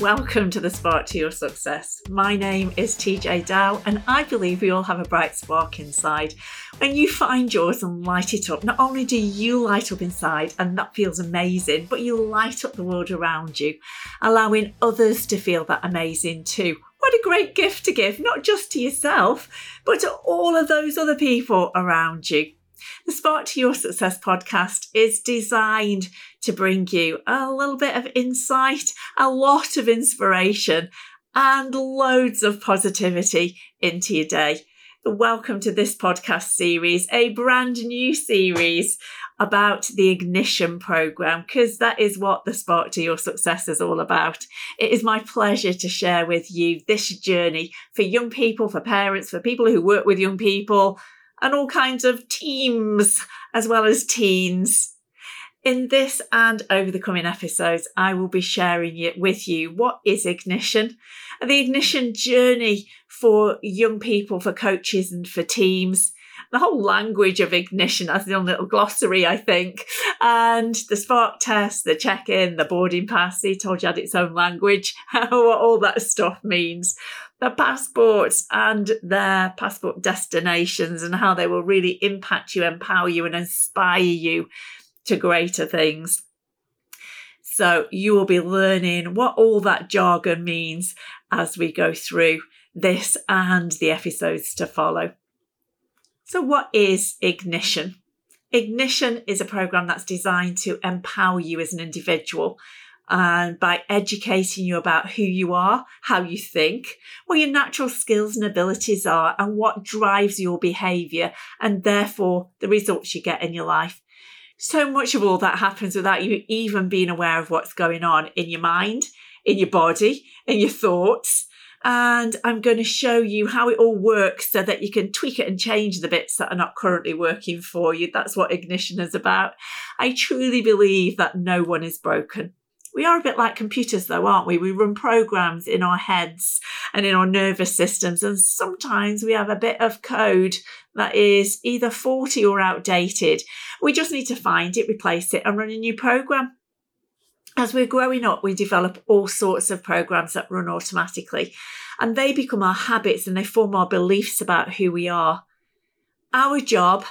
Welcome to the Spark To Your Success. My name is TJ Dow and I believe we all have a bright spark inside. When you find yours and light it up, not only do you light up inside and that feels amazing, but you light up the world around you, allowing others to feel that amazing too. What a great gift to give, not just to yourself, but to all of those other people around you. The Spark To Your Success podcast is designed to bring you a little bit of insight, a lot of inspiration, and loads of positivity into your day. Welcome to this podcast series, a brand new series about the Ignition program, because that is what the Spark To Your Success is all about. It is my pleasure to share with you this journey for young people, for parents, for people who work with young people, and all kinds of teams, as well as teens. In this and over the coming episodes, I will be sharing it with you. What is Ignition? The Ignition journey for young people, for coaches and for teams. The whole language of Ignition, that's the little glossary, I think. And the Spark Test, the check-in, the boarding pass, he told you had its own language, what all that stuff means. Their passports and their passport destinations and how they will really impact you, empower you and inspire you to greater things. So you will be learning what all that jargon means as we go through this and the episodes to follow. So what is Ignition? Ignition is a program that's designed to empower you as an individual, and by educating you about who you are, how you think, what your natural skills and abilities are, and what drives your behaviour, and therefore the results you get in your life. So much of all that happens without you even being aware of what's going on in your mind, in your body, in your thoughts. And I'm going to show you how it all works so that you can tweak it and change the bits that are not currently working for you. That's what Ignition is about. I truly believe that no one is broken. We are a bit like computers though, aren't we? We run programs in our heads and in our nervous systems. And sometimes we have a bit of code that is either faulty or outdated. We just need to find it, replace it and run a new program. As we're growing up, we develop all sorts of programs that run automatically and they become our habits and they form our beliefs about who we are. Our job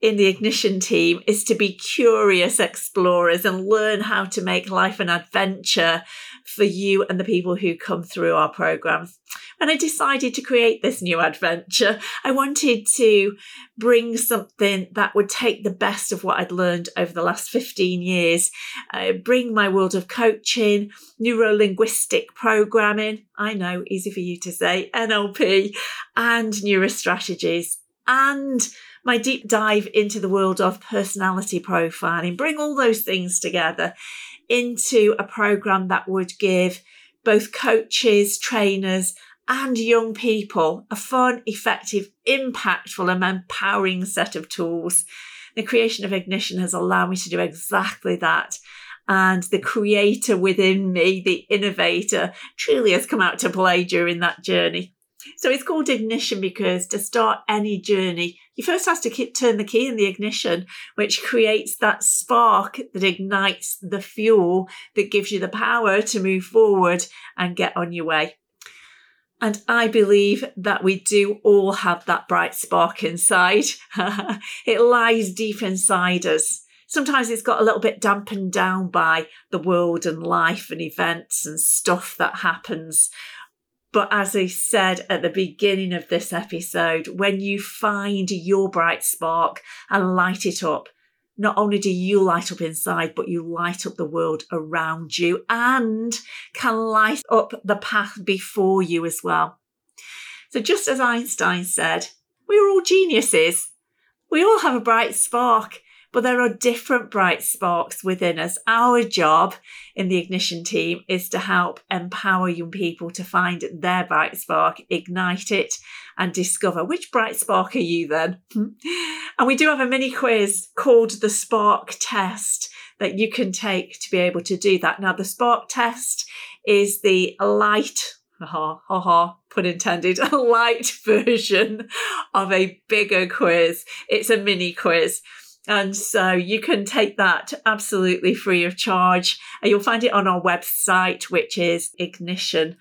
in the Ignition team is to be curious explorers and learn how to make life an adventure for you and the people who come through our programs. And I decided to create this new adventure. I wanted to bring something that would take the best of what I'd learned over the last 15 years, bring my world of coaching, neuro-linguistic programming, I know, easy for you to say, NLP, and neurostrategies, and my deep dive into the world of personality profiling, bring all those things together into a program that would give both coaches, trainers, and young people a fun, effective, impactful, and empowering set of tools. The creation of Ignition has allowed me to do exactly that. And the creator within me, the innovator, truly has come out to play during that journey. So it's called Ignition because to start any journey, you first have to turn the key in the ignition, which creates that spark that ignites the fuel that gives you the power to move forward and get on your way. And I believe that we do all have that bright spark inside. It lies deep inside us. Sometimes it's got a little bit dampened down by the world and life and events and stuff that happens. But as I said at the beginning of this episode, when you find your bright spark and light it up, not only do you light up inside, but you light up the world around you and can light up the path before you as well. So just as Einstein said, we're all geniuses. We all have a bright spark, but there are different bright sparks within us. Our job in the Ignition team is to help empower young people to find their bright spark, ignite it, and discover which bright spark are you then? And we do have a mini quiz called the Spark Test that you can take to be able to do that. Now, the Spark Test is the light, pun intended, a light version of a bigger quiz. It's a mini quiz. And so you can take that absolutely free of charge. You'll find it on our website, which is ignition.rocks.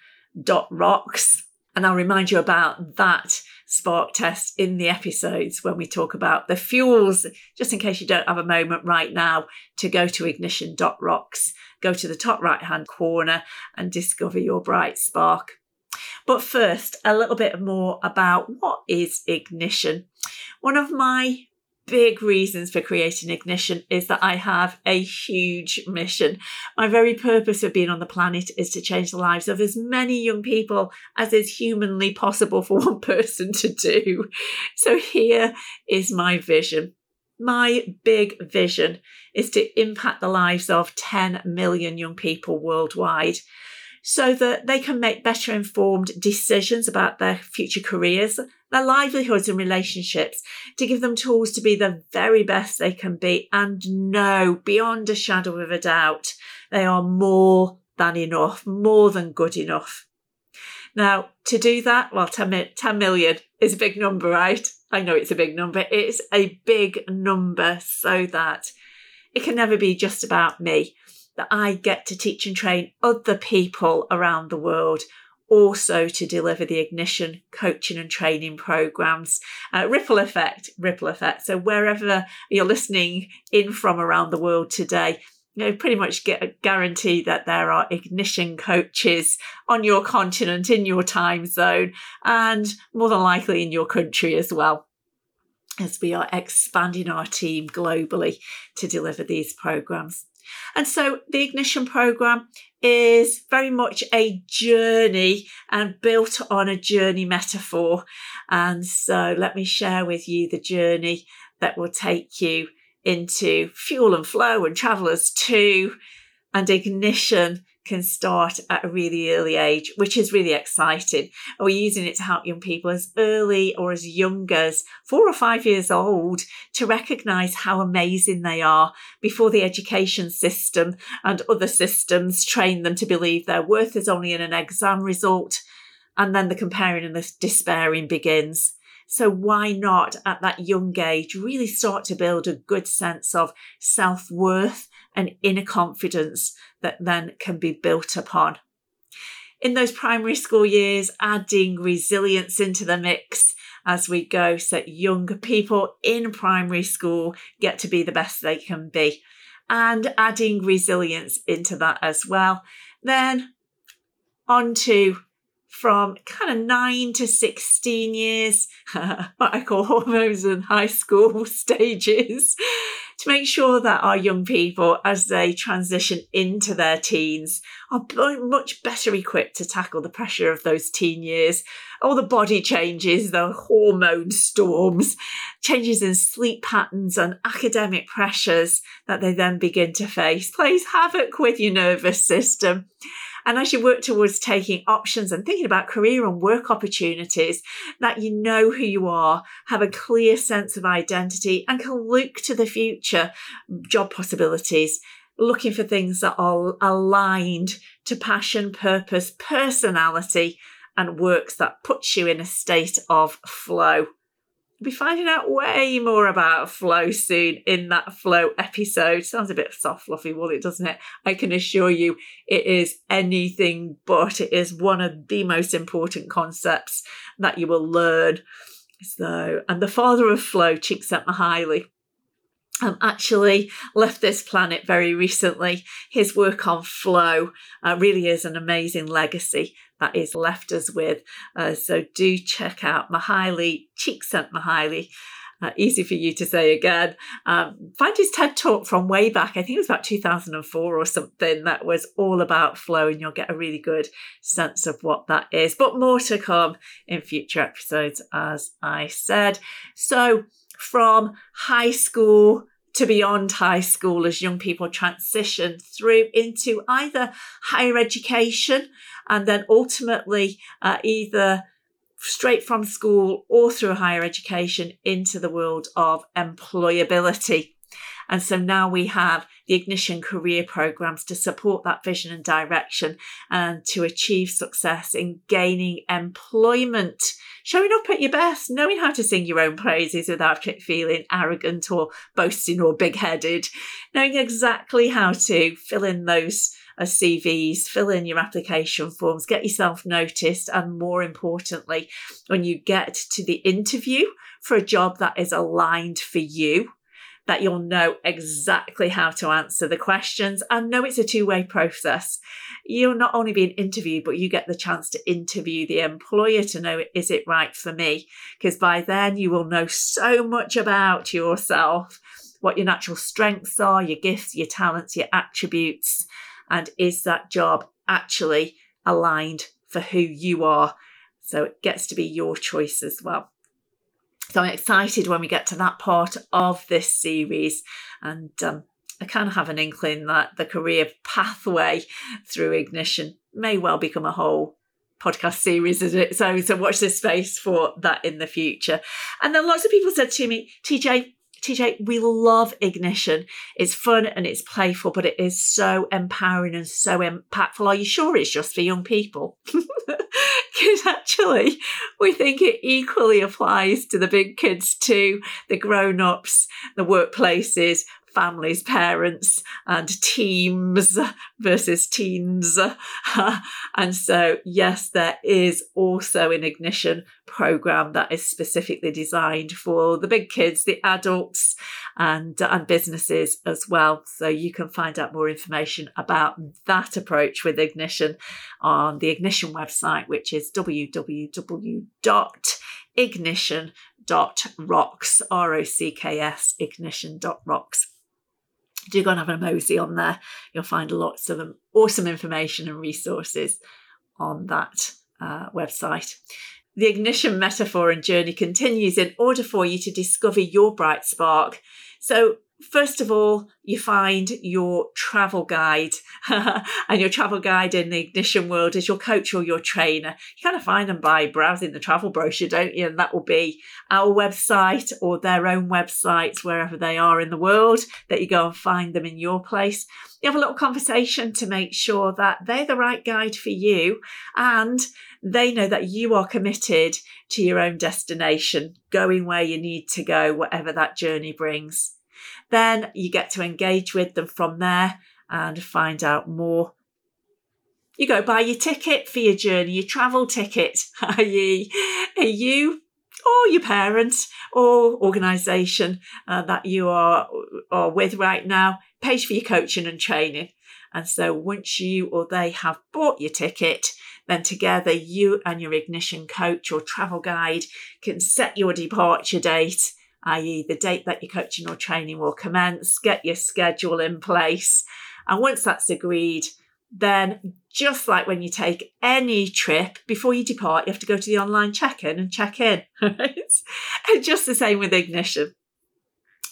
And I'll remind you about that Spark Test in the episodes when we talk about the fuels, just in case you don't have a moment right now to go to ignition.rocks, go to the top right-hand corner and discover your bright spark. But first, a little bit more about what is Ignition. One of my big reasons for creating Ignition is that I have a huge mission. My very purpose of being on the planet is to change the lives of as many young people as is humanly possible for one person to do. So here is my vision. My big vision is to impact the lives of 10 million young people worldwide, so that they can make better informed decisions about their future careers, their livelihoods and relationships, to give them tools to be the very best they can be and know beyond a shadow of a doubt they are more than enough, more than good enough. Now, to do that, well, 10 million is a big number, right? I know it's a big number. It's a big number so that it can never be just about me, that I get to teach and train other people around the world, also to deliver the Ignition coaching and training programs. Ripple effect. So wherever you're listening in from around the world today, you know, pretty much get a guarantee that there are Ignition coaches on your continent, in your time zone, and more than likely in your country as well, as we are expanding our team globally to deliver these programs. And so the Ignition program is very much a journey and built on a journey metaphor. And so let me share with you the journey that will take you into fuel and flow and travelers too. And Ignition can start at a really early age, which is really exciting. We're using it to help young people as early or as young as 4 or 5 years old to recognise how amazing they are before the education system and other systems train them to believe their worth is only in an exam result. And then the comparing and the despairing begins. So why not at that young age really start to build a good sense of self-worth and inner confidence that then can be built upon. In those primary school years, adding resilience into the mix as we go, so that young people in primary school get to be the best they can be, and adding resilience into that as well. Then on to from kind of 9 to 16 years, what I call hormones and high school stages, to make sure that our young people, as they transition into their teens, are much better equipped to tackle the pressure of those teen years, all the body changes, the hormone storms, changes in sleep patterns and academic pressures that they then begin to face, plays havoc with your nervous system. And as you work towards taking options and thinking about career and work opportunities, that you know who you are, have a clear sense of identity, and can look to the future job possibilities, looking for things that are aligned to passion, purpose, personality, and works that puts you in a state of flow. We'll be finding out way more about flow soon in that flow episode. Sounds a bit soft, fluffy, woolly, doesn't it? I can assure you it is anything but. It is one of the most important concepts that you will learn. So, and the father of flow, Csikszentmihalyi, actually left this planet very recently. His work on flow really is an amazing legacy that is left us with. So do check out Mihaly Csikszentmihalyi. Easy for you to say again. Find his TED Talk from way back. I think it was about 2004 or something that was all about flow, and you'll get a really good sense of what that is. But more to come in future episodes, as I said. So from high school to beyond high school, as young people transition through into either higher education and then ultimately either straight from school or through higher education into the world of employability. And so now we have the Ignition career programs to support that vision and direction and to achieve success in gaining employment, showing up at your best, knowing how to sing your own praises without it feeling arrogant or boasting or big-headed, knowing exactly how to fill in those CVs, fill in your application forms, get yourself noticed, and more importantly, when you get to the interview for a job that is aligned for you, that you'll know exactly how to answer the questions and know it's a two-way process. You're not only being interviewed, but you get the chance to interview the employer to know, is it right for me? Because by then you will know so much about yourself, what your natural strengths are, your gifts, your talents, your attributes, and is that job actually aligned for who you are? So it gets to be your choice as well. So I'm excited when we get to that part of this series, and I kind of have an inkling that the career pathway through Ignition may well become a whole podcast series as its own. So watch this space for that in the future. And then lots of people said to me, TJ, we love Ignition. It's fun and it's playful, but it is so empowering and so impactful. Are you sure it's just for young people? Because actually, we think it equally applies to the big kids too, the grown-ups, the workplaces, families, parents, and teams versus teens. And so, yes, there is also an Ignition program that is specifically designed for the big kids, the adults, and businesses as well. So you can find out more information about that approach with Ignition on the Ignition website, which is www.ignition.rocks, ROCKS, ignition.rocks. Do go and have a mosey on there. You'll find lots of awesome information and resources on that website. The Ignition metaphor and journey continues in order for you to discover your bright spark. So first of all, you find your travel guide and your travel guide in the Ignition world is your coach or your trainer. You kind of find them by browsing the travel brochure, don't you? And that will be our website or their own websites, wherever they are in the world, that you go and find them in your place. You have a little conversation to make sure that they're the right guide for you and they know that you are committed to your own destination, going where you need to go, whatever that journey brings. Then you get to engage with them from there and find out more. You go buy your ticket for your journey, your travel ticket, i.e. you or your parent or organisation that you are with right now pays for your coaching and training. And so once you or they have bought your ticket, then together you and your Ignition coach or travel guide can set your departure date, i.e. the date that your coaching or training will commence, get your schedule in place. And once that's agreed, then just like when you take any trip, before you depart, you have to go to the online check-in and check in. Right? And just the same with Ignition.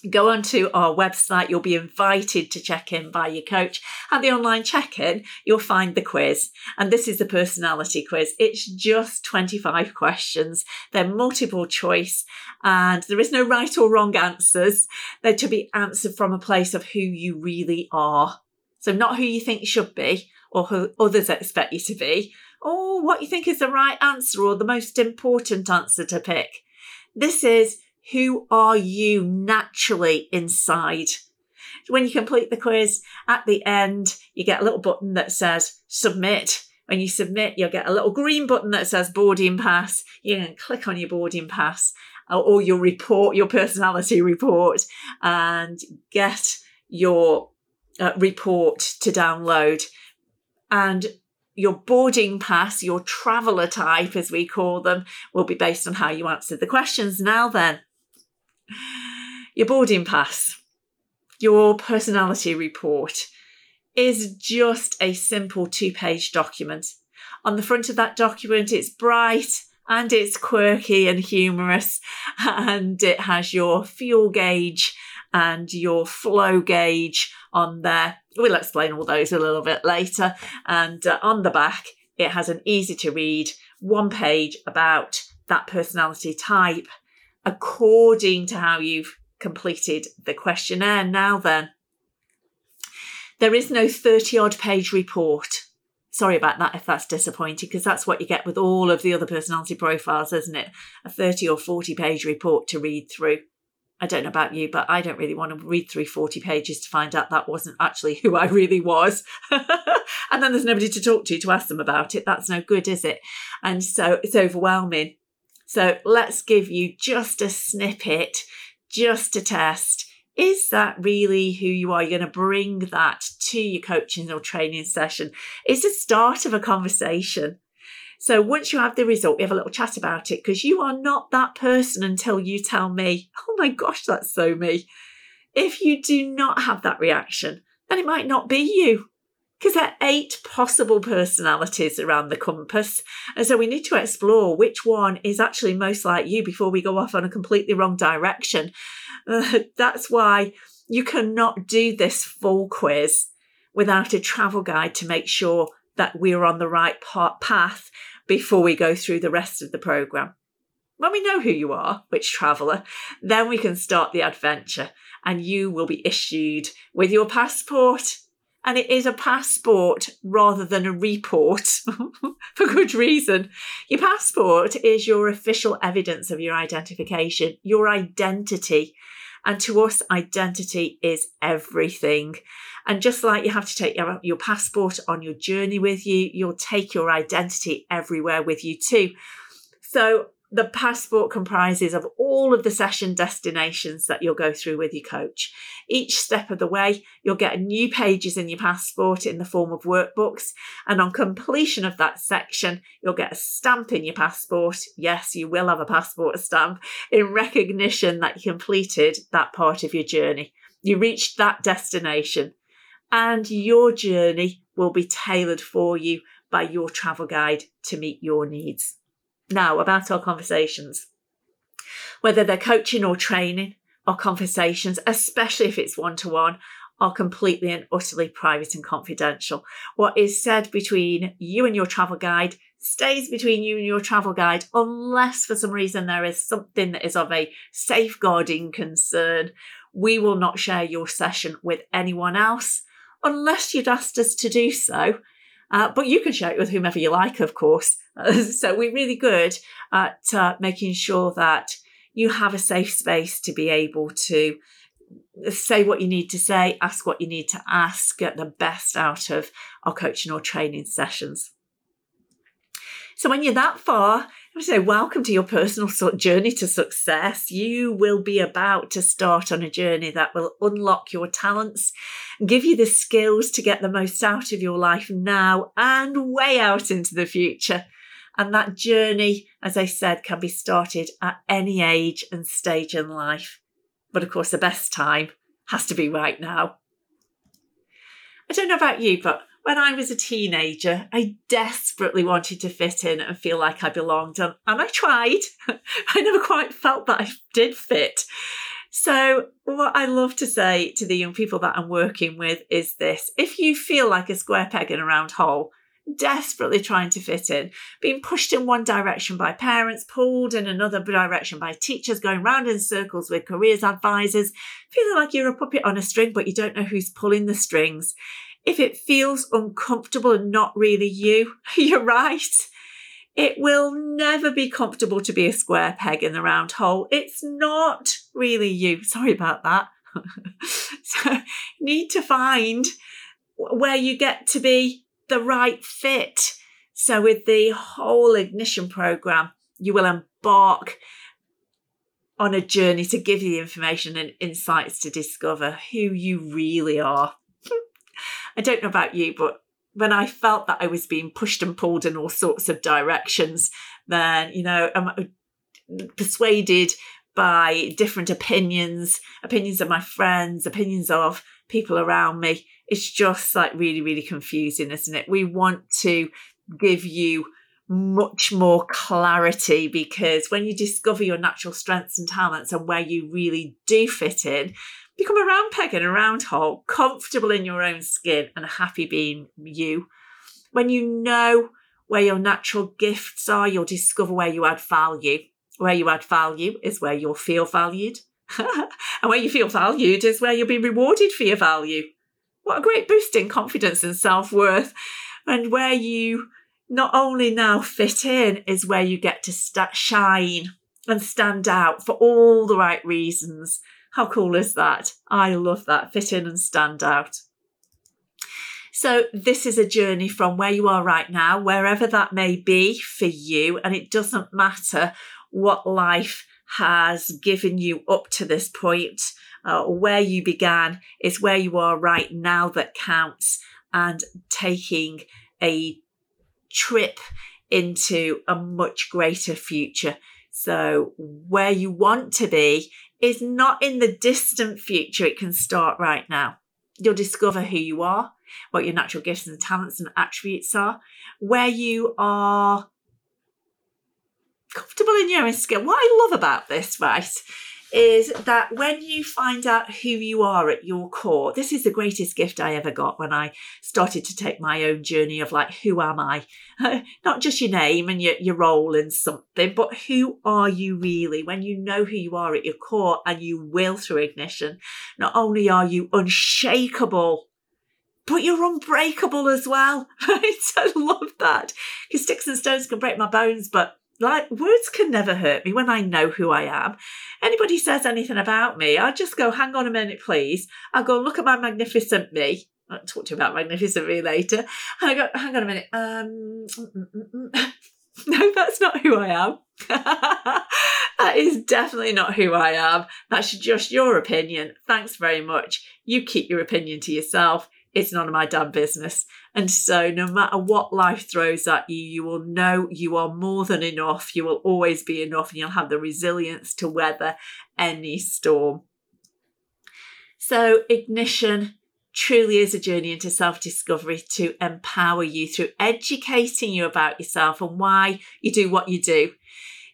Go onto our website, you'll be invited to check in by your coach. At the online check-in, you'll find the quiz. And this is the personality quiz. It's just 25 questions. They're multiple choice and there is no right or wrong answers. They're to be answered from a place of who you really are. So not who you think you should be or who others expect you to be or what you think is the right answer or the most important answer to pick. This is who are you naturally inside? When you complete the quiz, at the end, you get a little button that says submit. When you submit, you'll get a little green button that says boarding pass. You can click on your boarding pass or your report, your personality report, and get your report to download. And your boarding pass, your traveller type, as we call them, will be based on how you answered the questions. Now then, your boarding pass, your personality report is just a simple 2-page document. On the front of that document, it's bright and it's quirky and humorous, and it has your fuel gauge and your flow gauge on there. We'll explain all those a little bit later. And on the back, it has an easy to read one page about that personality type, according to how you've completed the questionnaire. Now then, there is no 30-odd page report. Sorry about that if that's disappointing, because that's what you get with all of the other personality profiles, isn't it? A 30 or 40 page report to read through. I don't know about you, but I don't really want to read through 40 pages to find out that wasn't actually who I really was. And then there's nobody to talk to ask them about it. That's no good, is it? And so it's overwhelming. So let's give you just a snippet, just a test. Is that really who you are? You're going to bring that to your coaching or training session. It's the start of a conversation. So once you have the result, we have a little chat about it, because you are not that person until you tell me, oh my gosh, that's so me. If you do not have that reaction, then it might not be you, because there are 8 possible personalities around the compass. And so we need to explore which one is actually most like you before we go off on a completely wrong direction. That's why you cannot do this full quiz without a travel guide to make sure that we're on the right path before we go through the rest of the program. When we know who you are, which traveler, then we can start the adventure, and you will be issued with your passport. And it is a passport rather than a report for good reason. Your passport is your official evidence of your identification, your identity. And to us, identity is everything. And just like you have to take your passport on your journey with you, you'll take your identity everywhere with you too. So the passport comprises of all of the session destinations that you'll go through with your coach. Each step of the way, you'll get new pages in your passport in the form of workbooks. And on completion of that section, you'll get a stamp in your passport. Yes, you will have a passport stamp in recognition that you completed that part of your journey. You reached that destination, and your journey will be tailored for you by your travel guide to meet your needs. Now, about our conversations, whether they're coaching or training, our conversations, especially if it's one-to-one, are completely and utterly private and confidential. What is said between you and your travel guide stays between you and your travel guide, unless for some reason there is something that is of a safeguarding concern. We will not share your session with anyone else unless you'd asked us to do so. But you can share it with whomever you like, of course. So we're really good at making sure that you have a safe space to be able to say what you need to say, ask what you need to ask, get the best out of our coaching or training sessions. So when you're that far, I say welcome to your personal journey to success. You will be about to start on a journey that will unlock your talents, give you the skills to get the most out of your life now and way out into the future. And that journey, as I said, can be started at any age and stage in life. But of course, the best time has to be right now. I don't know about you, but when I was a teenager, I desperately wanted to fit in and feel like I belonged. And I tried. I never quite felt that I did fit. So what I love to say to the young people that I'm working with is this. If you feel like a square peg in a round hole, desperately trying to fit in, being pushed in one direction by parents, pulled in another direction by teachers, going round in circles with careers advisors, feeling like you're a puppet on a string, but you don't know who's pulling the strings. If it feels uncomfortable and not really you, you're right. It will never be comfortable to be a square peg in the round hole. It's not really you. Sorry about that. So you need to find where you get to be the right fit. So with the whole Ignition program, you will embark on a journey to give you the information and insights to discover who you really are. I don't know about you, but when I felt that I was being pushed and pulled in all sorts of directions, then, you know, I'm persuaded by different opinions of my friends, opinions of people around me. It's just like really, really confusing, isn't it? We want to give you much more clarity, because when you discover your natural strengths and talents and where you really do fit in, become a round peg in a round hole, comfortable in your own skin and happy being you. When you know where your natural gifts are, you'll discover where you add value. Where you add value is where you'll feel valued, And where you feel valued is where you'll be rewarded for your value. What a great boost in confidence and self-worth. And where you not only now fit in is where you get to shine and stand out for all the right reasons. How cool is that? I love that. Fit in and stand out. So this is a journey from where you are right now, wherever that may be for you. And it doesn't matter what life has given you up to this point, where you began, it's where you are right now that counts. And taking a trip into a much greater future. So where you want to be is not in the distant future. It can start right now. You'll discover who you are, what your natural gifts and talents and attributes are, where you are comfortable in your own skin. What I love about this, right, is that when you find out who you are at your core, this is the greatest gift I ever got when I started to take my own journey of like, who am I? Not just your name and your role in something, but who are you really? When you know who you are at your core, and you will through Ignition, not only are you unshakable, but you're unbreakable as well. I love that. Because sticks and stones can break my bones, but like words can never hurt me when I know who I am. Anybody says anything about me, I just go, hang on a minute, please. I go, look at my magnificent me. I'll talk to you about magnificent me later. And I go, hang on a minute. No, that's not who I am. That is definitely not who I am. That's just your opinion. Thanks very much. You keep your opinion to yourself. It's none of my damn business. And so no matter what life throws at you, you will know you are more than enough. You will always be enough, and you'll have the resilience to weather any storm. So Ignition truly is a journey into self-discovery to empower you through educating you about yourself and why you do what you do.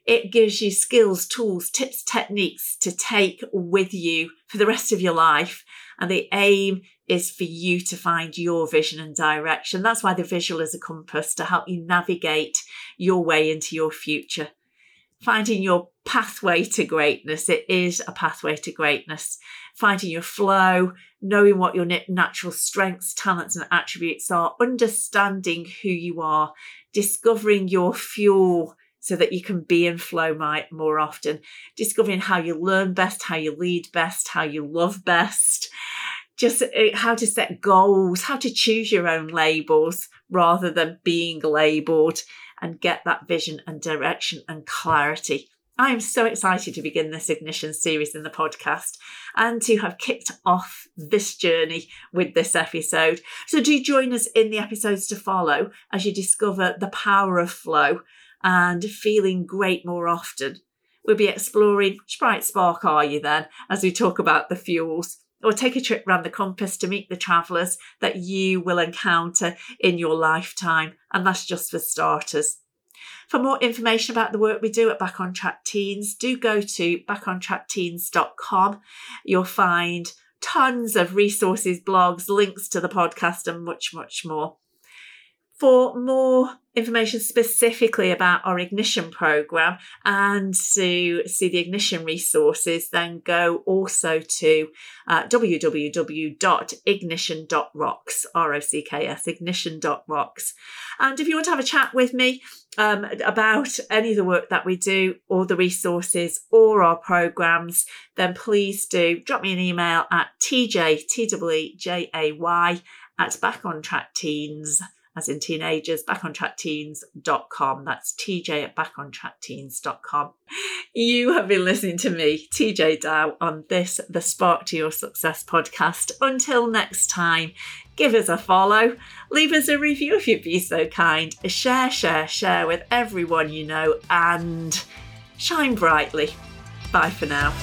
It gives you skills, tools, tips, techniques to take with you for the rest of your life. And the aim is for you to find your vision and direction. That's why the visual is a compass to help you navigate your way into your future. Finding your pathway to greatness. It is a pathway to greatness. Finding your flow, knowing what your natural strengths, talents and attributes are, understanding who you are, discovering your fuel, so that you can be in flow more often, discovering how you learn best, how you lead best, how you love best, just how to set goals, how to choose your own labels rather than being labelled, and get that vision and direction and clarity. I am so excited to begin this Ignition series in the podcast and to have kicked off this journey with this episode. So do join us in the episodes to follow as you discover the power of flow and feeling great more often. We'll be exploring which bright spark are you then as we talk about the fuels, or take a trip round the compass to meet the travellers that you will encounter in your lifetime. And that's just for starters. For more information about the work we do at Back On Track Teens, do go to backontrackteens.com. You'll find tons of resources, blogs, links to the podcast and much, much more. For more information specifically about our Ignition programme and to see the Ignition resources, then go also to www.ignition.rocks, R-O-C-K-S, ignition.rocks. And if you want to have a chat with me about any of the work that we do or the resources or our programmes, then please do drop me an email at tjay@backontrackteens.com. As in teenagers, backontrackteens.com. That's TJ at backontrackteens.com. You have been listening to me, TJ Dow, on this, the Spark to Your Success podcast. Until next time, give us a follow. Leave us a review if you'd be so kind. Share with everyone you know and shine brightly. Bye for now.